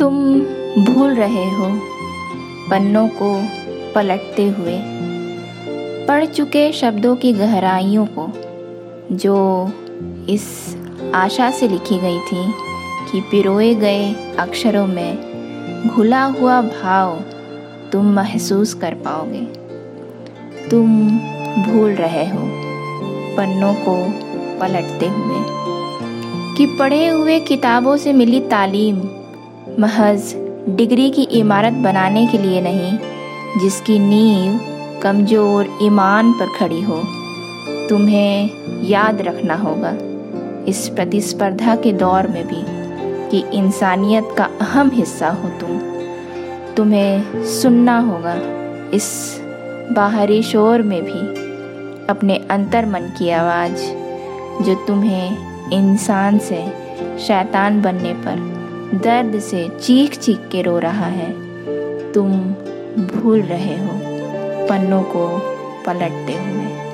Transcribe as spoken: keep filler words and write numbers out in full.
तुम भूल रहे हो पन्नों को पलटते हुए, पढ़ चुके शब्दों की गहराइयों को जो इस आशा से लिखी गई थी कि पिरोए गए अक्षरों में घुला हुआ भाव तुम महसूस कर पाओगे। तुम भूल रहे हो पन्नों को पलटते हुए कि पढ़े हुए किताबों से मिली तालीम महज डिग्री की इमारत बनाने के लिए नहीं, जिसकी नींव कमज़ोर ईमान पर खड़ी हो। तुम्हें याद रखना होगा इस प्रतिस्पर्धा के दौर में भी कि इंसानियत का अहम हिस्सा हो तुम। तुम्हें सुनना होगा इस बाहरी शोर में भी अपने अंतर मन की आवाज़ जो तुम्हें इंसान से शैतान बनने पर दर्द से चीख चीख के रो रहा है। तुम भूल रहे हो पन्नों को पलटते हुए।